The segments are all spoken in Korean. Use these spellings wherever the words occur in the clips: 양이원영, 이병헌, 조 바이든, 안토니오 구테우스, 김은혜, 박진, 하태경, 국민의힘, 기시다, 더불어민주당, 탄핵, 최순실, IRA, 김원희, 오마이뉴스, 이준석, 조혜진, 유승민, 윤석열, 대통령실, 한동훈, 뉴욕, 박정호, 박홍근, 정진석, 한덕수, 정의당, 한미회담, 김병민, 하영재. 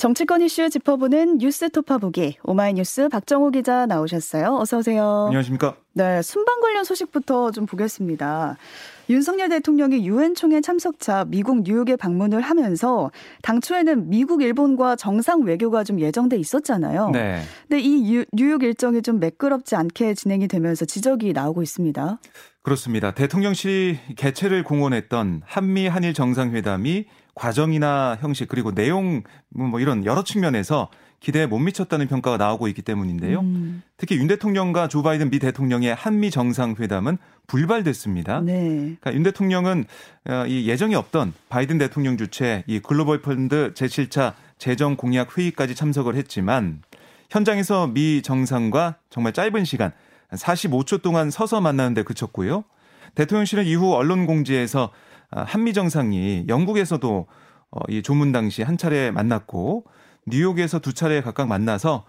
정치권 이슈 짚어보는 뉴스 톱파보기, 오마이뉴스 박정호 기자 나오셨어요. 어서 오세요. 안녕하십니까. 네, 순방 관련 소식부터 좀 보겠습니다. 윤석열 대통령이 유엔 총회 참석차 미국 뉴욕에 방문을 하면서 당초에는 미국, 일본과 정상 외교가 좀 예정돼 있었잖아요. 네. 근데 이 뉴욕 일정이 좀 매끄럽지 않게 진행이 되면서 지적이 나오고 있습니다. 그렇습니다. 대통령실이 개최를 공언했던 한미 한일 정상회담이 과정이나 형식 그리고 내용 뭐 이런 여러 측면에서 기대에 못 미쳤다는 평가가 나오고 있기 때문인데요. 특히 윤 대통령과 조 바이든 미 대통령의 한미 정상회담은 불발됐습니다. 네. 그러니까 윤 대통령은 이 예정이 없던 바이든 대통령 주최 이 글로벌 펀드 제7차 재정 공약 회의까지 참석을 했지만 현장에서 미 정상과 정말 짧은 시간 45초 동안 서서 만나는 데 그쳤고요. 대통령실은 이후 언론 공지에서 한미 정상이 영국에서도 이 조문 당시 한 차례 만났고 뉴욕에서 두 차례 각각 만나서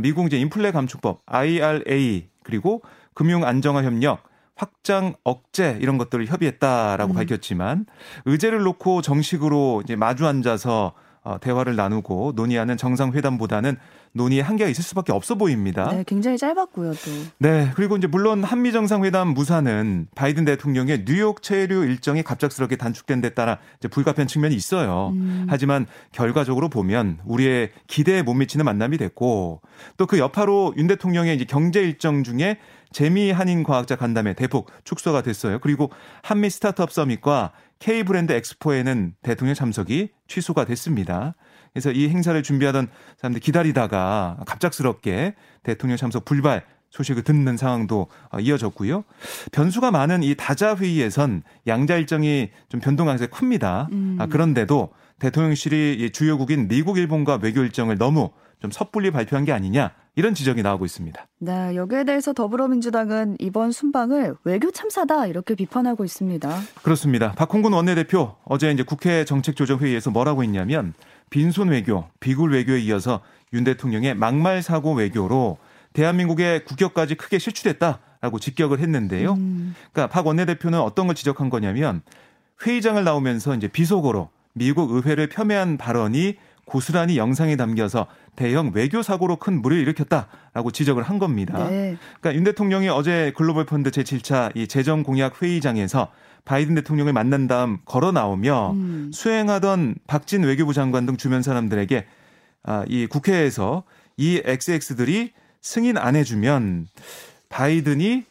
미국 인플레 감축법 IRA 그리고 금융 안정화 협력 확장 억제 이런 것들을 협의했다라고 밝혔지만 의제를 놓고 정식으로 이제 마주 앉아서 대화를 나누고 논의하는 정상회담보다는 논의의 한계가 있을 수밖에 없어 보입니다. 네, 굉장히 짧았고요, 또. 네, 그리고 이제 물론 한미 정상회담 무산은 바이든 대통령의 뉴욕 체류 일정이 갑작스럽게 단축된 데 따라 이제 불가피한 측면이 있어요. 하지만 결과적으로 보면 우리의 기대에 못 미치는 만남이 됐고 또 그 여파로 윤 대통령의 이제 경제 일정 중에 재미 한인 과학자 간담회 대폭 축소가 됐어요. 그리고 한미 스타트업 서밋과 K브랜드 엑스포에는 대통령 참석이 취소가 됐습니다. 그래서 이 행사를 준비하던 사람들 기다리다가 갑작스럽게 대통령 참석 불발 소식을 듣는 상황도 이어졌고요. 변수가 많은 이 다자 회의에선 양자 일정이 좀 변동 가능성이 큽니다. 그런데도 대통령실이 주요국인 미국, 일본과 외교 일정을 너무 좀 섣불리 발표한 게 아니냐 이런 지적이 나오고 있습니다. 네, 여기에 대해서 더불어민주당은 이번 순방을 외교 참사다 이렇게 비판하고 있습니다. 그렇습니다. 박홍근 원내대표 어제 이제 국회 정책조정회의에서 뭐라고 했냐면 빈손 외교, 비굴 외교에 이어서 윤 대통령의 막말 사고 외교로 대한민국의 국격까지 크게 실추됐다라고 직격을 했는데요. 그러니까 박 원내대표는 어떤 걸 지적한 거냐면 회의장을 나오면서 이제 비속어로 미국 의회를 폄훼한 발언이 고스란히 영상에 담겨서 대형 외교 사고로 큰 물을 일으켰다라고 지적을 한 겁니다. 네. 그러니까 윤 대통령이 어제 글로벌 펀드 제7차 이 재정 공약 회의장에서 바이든 대통령을 만난 다음 걸어 나오며 수행하던 박진 외교부 장관 등 주변 사람들에게 이 국회에서 이 XX들이 승인 안 해주면 바이든이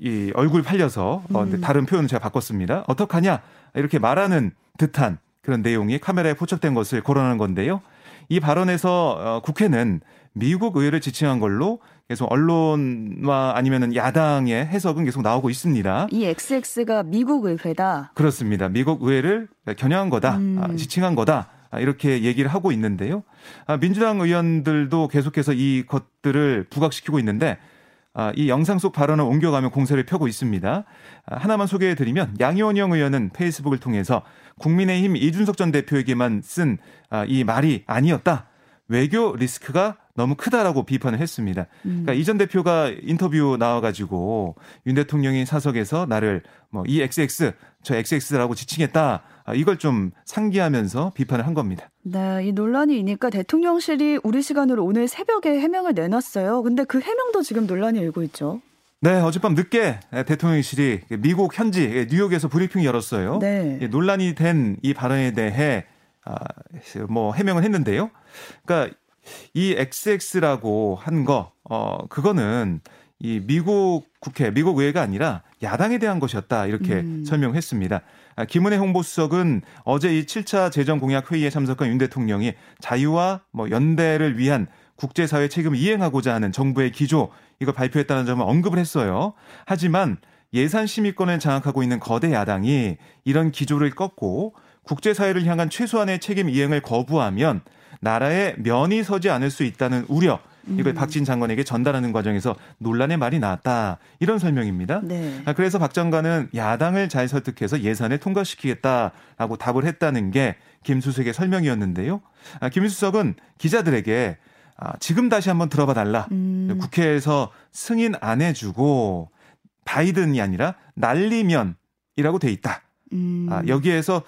이 얼굴 팔려서 다른 표현을 제가 바꿨습니다. 어떡하냐 이렇게 말하는 듯한 그런 내용이 카메라에 포착된 것을 거론하는 건데요. 이 발언에서 국회는 미국 의회를 지칭한 걸로 계속 언론과 아니면 야당의 해석은 계속 나오고 있습니다. 이 XX가 미국 의회다. 그렇습니다. 미국 의회를 겨냥한 거다. 지칭한 거다. 이렇게 얘기를 하고 있는데요. 민주당 의원들도 계속해서 이것들을 부각시키고 있는데 이 영상 속 발언을 옮겨가며 공세를 펴고 있습니다. 하나만 소개해드리면 양이원영 의원은 페이스북을 통해서 국민의힘 이준석 전 대표에게만 쓴 이 말이 아니었다. 외교 리스크가 너무 크다라고 비판을 했습니다. 그러니까 이 전 대표가 인터뷰 나와가지고 윤 대통령이 사석에서 나를 뭐 이 XX, 저 XX라고 지칭했다. 이걸 좀 상기하면서 비판을 한 겁니다. 네, 이 논란이 있으니까 대통령실이 우리 시간으로 오늘 새벽에 해명을 내놨어요. 근데 그 해명도 지금 논란이 일고 있죠. 네, 어젯밤 늦게 대통령실이 미국 현지 뉴욕에서 브리핑 열었어요. 네. 논란이 된 이 발언에 대해 뭐 해명을 했는데요. 그러니까 이 XX라고 한 거, 그거는 이 미국 국회, 미국 의회가 아니라 야당에 대한 것이었다 이렇게 설명했습니다. 김은혜 홍보수석은 어제 이 7차 재정공약회의에 참석한 윤 대통령이 자유와 뭐 연대를 위한 국제사회 책임을 이행하고자 하는 정부의 기조 이걸 발표했다는 점을 언급을 했어요. 하지만 예산심의권을 장악하고 있는 거대 야당이 이런 기조를 꺾고 국제사회를 향한 최소한의 책임 이행을 거부하면 나라에 면이 서지 않을 수 있다는 우려 이걸 박진 장관에게 전달하는 과정에서 논란의 말이 나왔다. 이런 설명입니다. 네. 그래서 박 장관은 야당을 잘 설득해서 예산을 통과시키겠다라고 답을 했다는 게 김 수석의 설명이었는데요. 김 수석은 기자들에게 지금 다시 한번 들어봐 달라. 국회에서 승인 안 해주고 바이든이 아니라 날리면이라고 돼 있다. 여기에서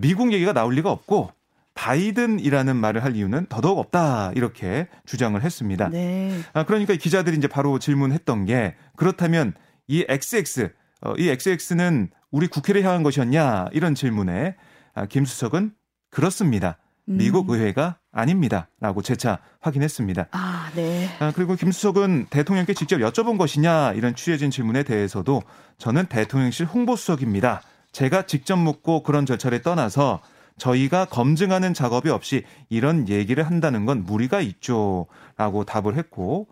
미국 얘기가 나올 리가 없고 바이든이라는 말을 할 이유는 더더욱 없다 이렇게 주장을 했습니다. 네. 그러니까 기자들이 이제 바로 질문했던 게 그렇다면 이 XX는 우리 국회를 향한 것이었냐 이런 질문에 김 수석은 그렇습니다. 미국 의회가 아닙니다라고 재차 확인했습니다. 아, 네. 그리고 김 수석은 대통령께 직접 여쭤본 것이냐 이런 취해진 질문에 대해서도 저는 대통령실 홍보수석입니다. 제가 직접 묻고 그런 절차를 떠나서 저희가 검증하는 작업이 없이 이런 얘기를 한다는 건 무리가 있죠 라고 답을 했고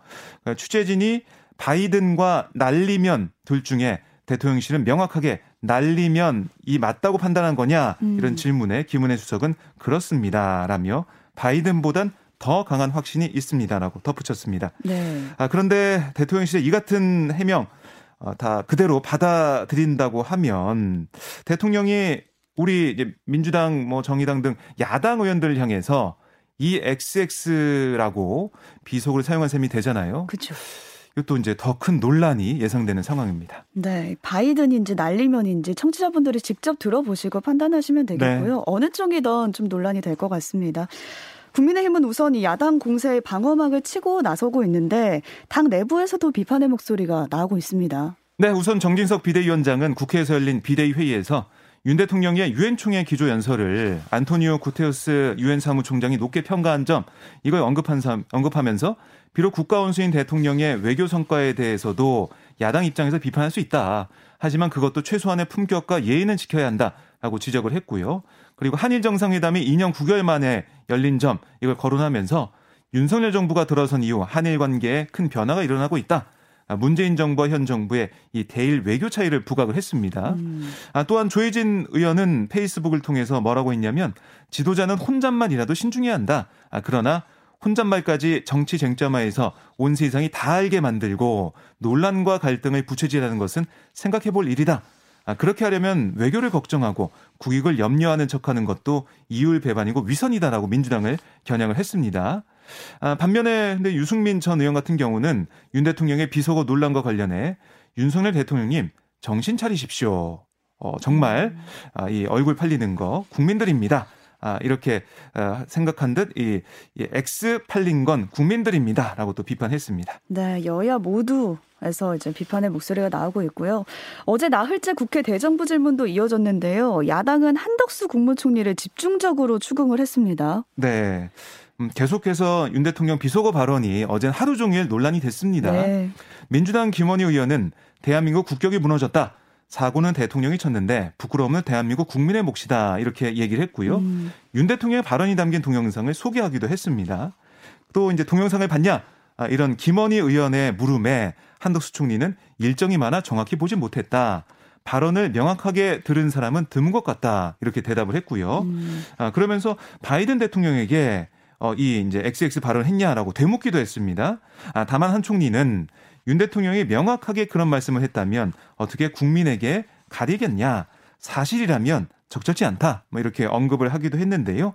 취재진이 바이든과 날리면 둘 중에 대통령실은 명확하게 날리면 이 맞다고 판단한 거냐 이런 질문에 김은혜 수석은 그렇습니다라며 바이든보단 더 강한 확신이 있습니다라고 덧붙였습니다. 네. 그런데 대통령실의 이 같은 해명 다 그대로 받아들인다고 하면 대통령이 우리 이제 민주당, 뭐 정의당 등 야당 의원들을 향해서 이 XX라고 비속어를 사용한 셈이 되잖아요. 그렇죠. 이것도 이제 더 큰 논란이 예상되는 상황입니다. 네, 바이든인지 날리면인지 청취자분들이 직접 들어보시고 판단하시면 되겠고요. 네. 어느 쪽이든 좀 논란이 될 것 같습니다. 국민의힘은 우선 이 야당 공세의 방어막을 치고 나서고 있는데 당 내부에서도 비판의 목소리가 나오고 있습니다. 네, 우선 정진석 비대위원장은 국회에서 열린 비대위 회의에서 윤 대통령의 유엔 총회 기조 연설을 안토니오 구테우스 유엔 사무총장이 높게 평가한 점 이걸 언급하면서 비록 국가 원수인 대통령의 외교 성과에 대해서도 야당 입장에서 비판할 수 있다. 하지만 그것도 최소한의 품격과 예의는 지켜야 한다라고 지적을 했고요. 그리고 한일 정상회담이 2년 9개월 만에 열린 점 이걸 거론하면서 윤석열 정부가 들어선 이후 한일 관계에 큰 변화가 일어나고 있다. 문재인 정부와 현 정부의 이 대일 외교 차이를 부각을 했습니다. 또한 조혜진 의원은 페이스북을 통해서 뭐라고 했냐면 지도자는 혼잣말이라도 신중해야 한다. 그러나 혼잣말까지 정치 쟁점화해서 온 세상이 다 알게 만들고 논란과 갈등을 부채질하는 것은 생각해볼 일이다. 그렇게 하려면 외교를 걱정하고 국익을 염려하는 척하는 것도 이율배반이고 위선이다라고 민주당을 겨냥을 했습니다. 반면에 근데 유승민 전 의원 같은 경우는 윤 대통령의 비속어 논란과 관련해 윤석열 대통령님 정신 차리십시오. 정말 이 얼굴 팔리는 거 국민들입니다. 이렇게 생각한 듯 이 X 팔린 건 국민들입니다라고 또 비판했습니다. 네, 여야 모두에서 이제 비판의 목소리가 나오고 있고요. 어제 나흘째 국회 대정부 질문도 이어졌는데요. 야당은 한덕수 국무총리를 집중적으로 추궁을 했습니다. 네. 계속해서 윤 대통령 비속어 발언이 어젠 하루 종일 논란이 됐습니다. 네. 민주당 김원희 의원은 대한민국 국격이 무너졌다. 사고는 대통령이 쳤는데 부끄러움은 대한민국 국민의 몫이다. 이렇게 얘기를 했고요. 윤 대통령의 발언이 담긴 동영상을 소개하기도 했습니다. 또 이제 동영상을 봤냐? 이런 김원희 의원의 물음에 한덕수 총리는 일정이 많아 정확히 보지 못했다. 발언을 명확하게 들은 사람은 드문 것 같다. 이렇게 대답을 했고요. 그러면서 바이든 대통령에게 이 이제 XX 발언했냐라고 되묻기도 했습니다. 다만 한 총리는 윤 대통령이 명확하게 그런 말씀을 했다면 어떻게 국민에게 가리겠냐? 사실이라면 적절치 않다. 뭐 이렇게 언급을 하기도 했는데요.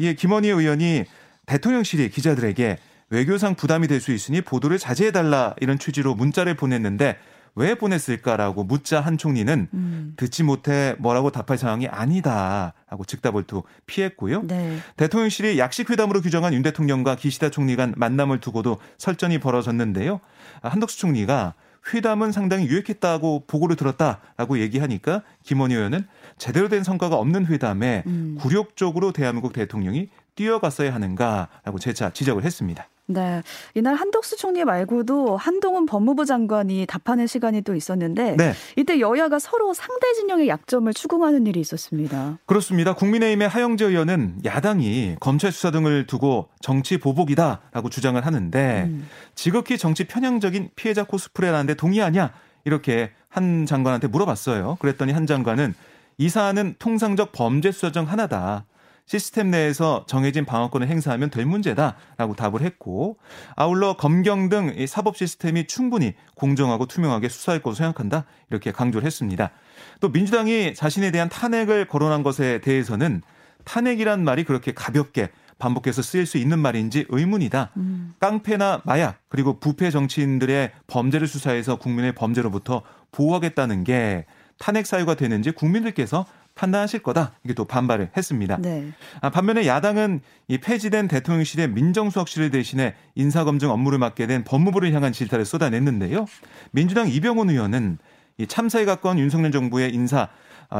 예, 김원희 의원이 대통령실이 기자들에게 외교상 부담이 될 수 있으니 보도를 자제해달라 이런 취지로 문자를 보냈는데 왜 보냈을까라고 묻자 한 총리는 듣지 못해 뭐라고 답할 상황이 아니다라고 즉답을 또 피했고요. 네. 대통령실이 약식회담으로 규정한 윤 대통령과 기시다 총리 간 만남을 두고도 설전이 벌어졌는데요. 한덕수 총리가 회담은 상당히 유익했다고 보고를 들었다라고 얘기하니까 김원희 의원은 제대로 된 성과가 없는 회담에 굴욕적으로 대한민국 대통령이 뛰어갔어야 하는가라고 재차 지적을 했습니다. 네, 이날 한덕수 총리 말고도 한동훈 법무부 장관이 답하는 시간이 또 있었는데 네. 이때 여야가 서로 상대 진영의 약점을 추궁하는 일이 있었습니다. 그렇습니다. 국민의힘의 하영재 의원은 야당이 검찰 수사 등을 두고 정치 보복이다라고 주장을 하는데 지극히 정치 편향적인 피해자 코스프레라는데 동의하냐 이렇게 한 장관한테 물어봤어요. 그랬더니 한 장관은 이 사안은 통상적 범죄 수사 중 하나다. 시스템 내에서 정해진 방어권을 행사하면 될 문제다라고 답을 했고 아울러 검경 등 이 사법 시스템이 충분히 공정하고 투명하게 수사할 것으로 생각한다 이렇게 강조를 했습니다. 또 민주당이 자신에 대한 탄핵을 거론한 것에 대해서는 탄핵이란 말이 그렇게 가볍게 반복해서 쓰일 수 있는 말인지 의문이다. 깡패나 마약 그리고 부패 정치인들의 범죄를 수사해서 국민의 범죄로부터 보호하겠다는 게 탄핵 사유가 되는지 국민들께서 판단하실 거다. 이게 또 반발을 했습니다. 네. 반면에 야당은 이 폐지된 대통령실의 민정수석실을 대신해 인사검증 업무를 맡게 된 법무부를 향한 질타를 쏟아냈는데요. 민주당 이병헌 의원은 이 참사에 가까운 윤석열 정부의 인사,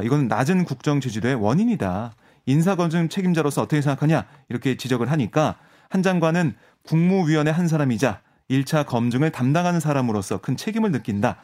이건 낮은 국정 지지도의 원인이다. 인사검증 책임자로서 어떻게 생각하냐 이렇게 지적을 하니까 한 장관은 국무위원의 한 사람이자 1차 검증을 담당하는 사람으로서 큰 책임을 느낀다.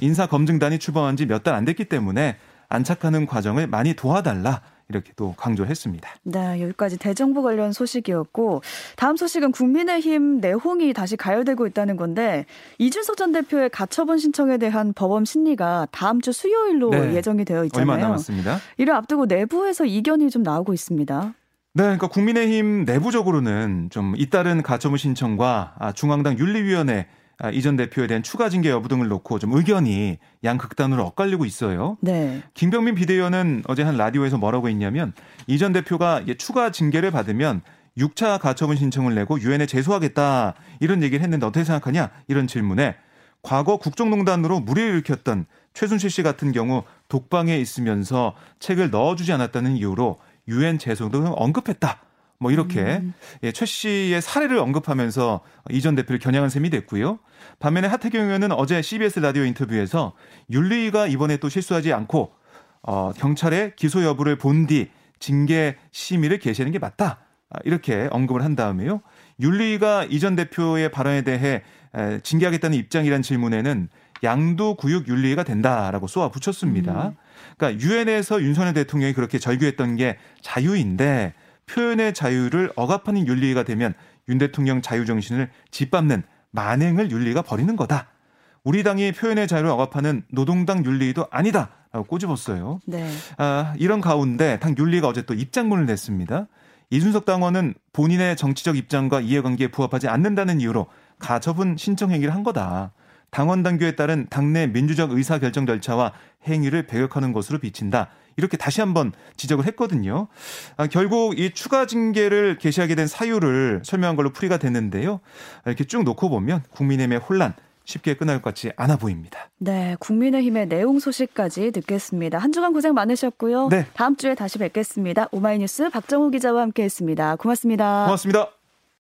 인사검증단이 출범한 지 몇 달 안 됐기 때문에 안착하는 과정을 많이 도와달라. 이렇게 또 강조했습니다. 네, 여기까지 대정부 관련 소식이었고 다음 소식은 국민의힘 내홍이 다시 가열되고 있다는 건데 이준석 전 대표의 가처분 신청에 대한 법원 심리가 다음 주 수요일로 네. 예정이 되어 있잖아요. 얼마 남았습니다. 이를 앞두고 내부에서 이견이 좀 나오고 있습니다. 네, 그러니까 국민의힘 내부적으로는 좀 잇따른 가처분 신청과 중앙당 윤리위원회 이 전 대표에 대한 추가 징계 여부 등을 놓고 좀 의견이 양극단으로 엇갈리고 있어요. 네. 김병민 비대위원은 어제 한 라디오에서 뭐라고 했냐면 이 전 대표가 추가 징계를 받으면 6차 가처분 신청을 내고 유엔에 제소하겠다 이런 얘기를 했는데 어떻게 생각하냐 이런 질문에 과거 국정농단으로 물의를 일으켰던 최순실 씨 같은 경우 독방에 있으면서 책을 넣어주지 않았다는 이유로 유엔 제소 등을 언급했다. 뭐 이렇게 최 씨의 사례를 언급하면서 이 전 대표를 겨냥한 셈이 됐고요. 반면에 하태경 의원은 어제 CBS 라디오 인터뷰에서 윤리위가 이번에 또 실수하지 않고 경찰의 기소 여부를 본 뒤 징계 심의를 개시하는 게 맞다. 이렇게 언급을 한 다음에요. 윤리위가 이 전 대표의 발언에 대해 징계하겠다는 입장이란 질문에는 양도구육 윤리위가 된다라고 쏘아붙였습니다. 그러니까 유엔에서 윤석열 대통령이 그렇게 절규했던 게 자유인데 표현의 자유를 억압하는 윤리위가 되면 윤 대통령 자유정신을 짓밟는 만행을 윤리위가 벌이는 거다. 우리 당이 표현의 자유를 억압하는 노동당 윤리위도 아니다. 라고 꼬집었어요. 네. 이런 가운데 당 윤리위가 어제 또 입장문을 냈습니다. 이준석 당원은 본인의 정치적 입장과 이해관계에 부합하지 않는다는 이유로 가처분 신청 행위를 한 거다. 당원 당규에 따른 당내 민주적 의사결정 절차와 행위를 배격하는 것으로 비친다. 이렇게 다시 한번 지적을 했거든요. 결국 이 추가 징계를 개시하게 된 사유를 설명한 걸로 풀이가 됐는데요. 이렇게 쭉 놓고 보면 국민의힘의 혼란 쉽게 끝날 것 같지 않아 보입니다. 네, 국민의힘의 내용 소식까지 듣겠습니다. 한 주간 고생 많으셨고요. 네. 다음 주에 다시 뵙겠습니다. 오마이뉴스 박정호 기자와 함께했습니다. 고맙습니다. 고맙습니다.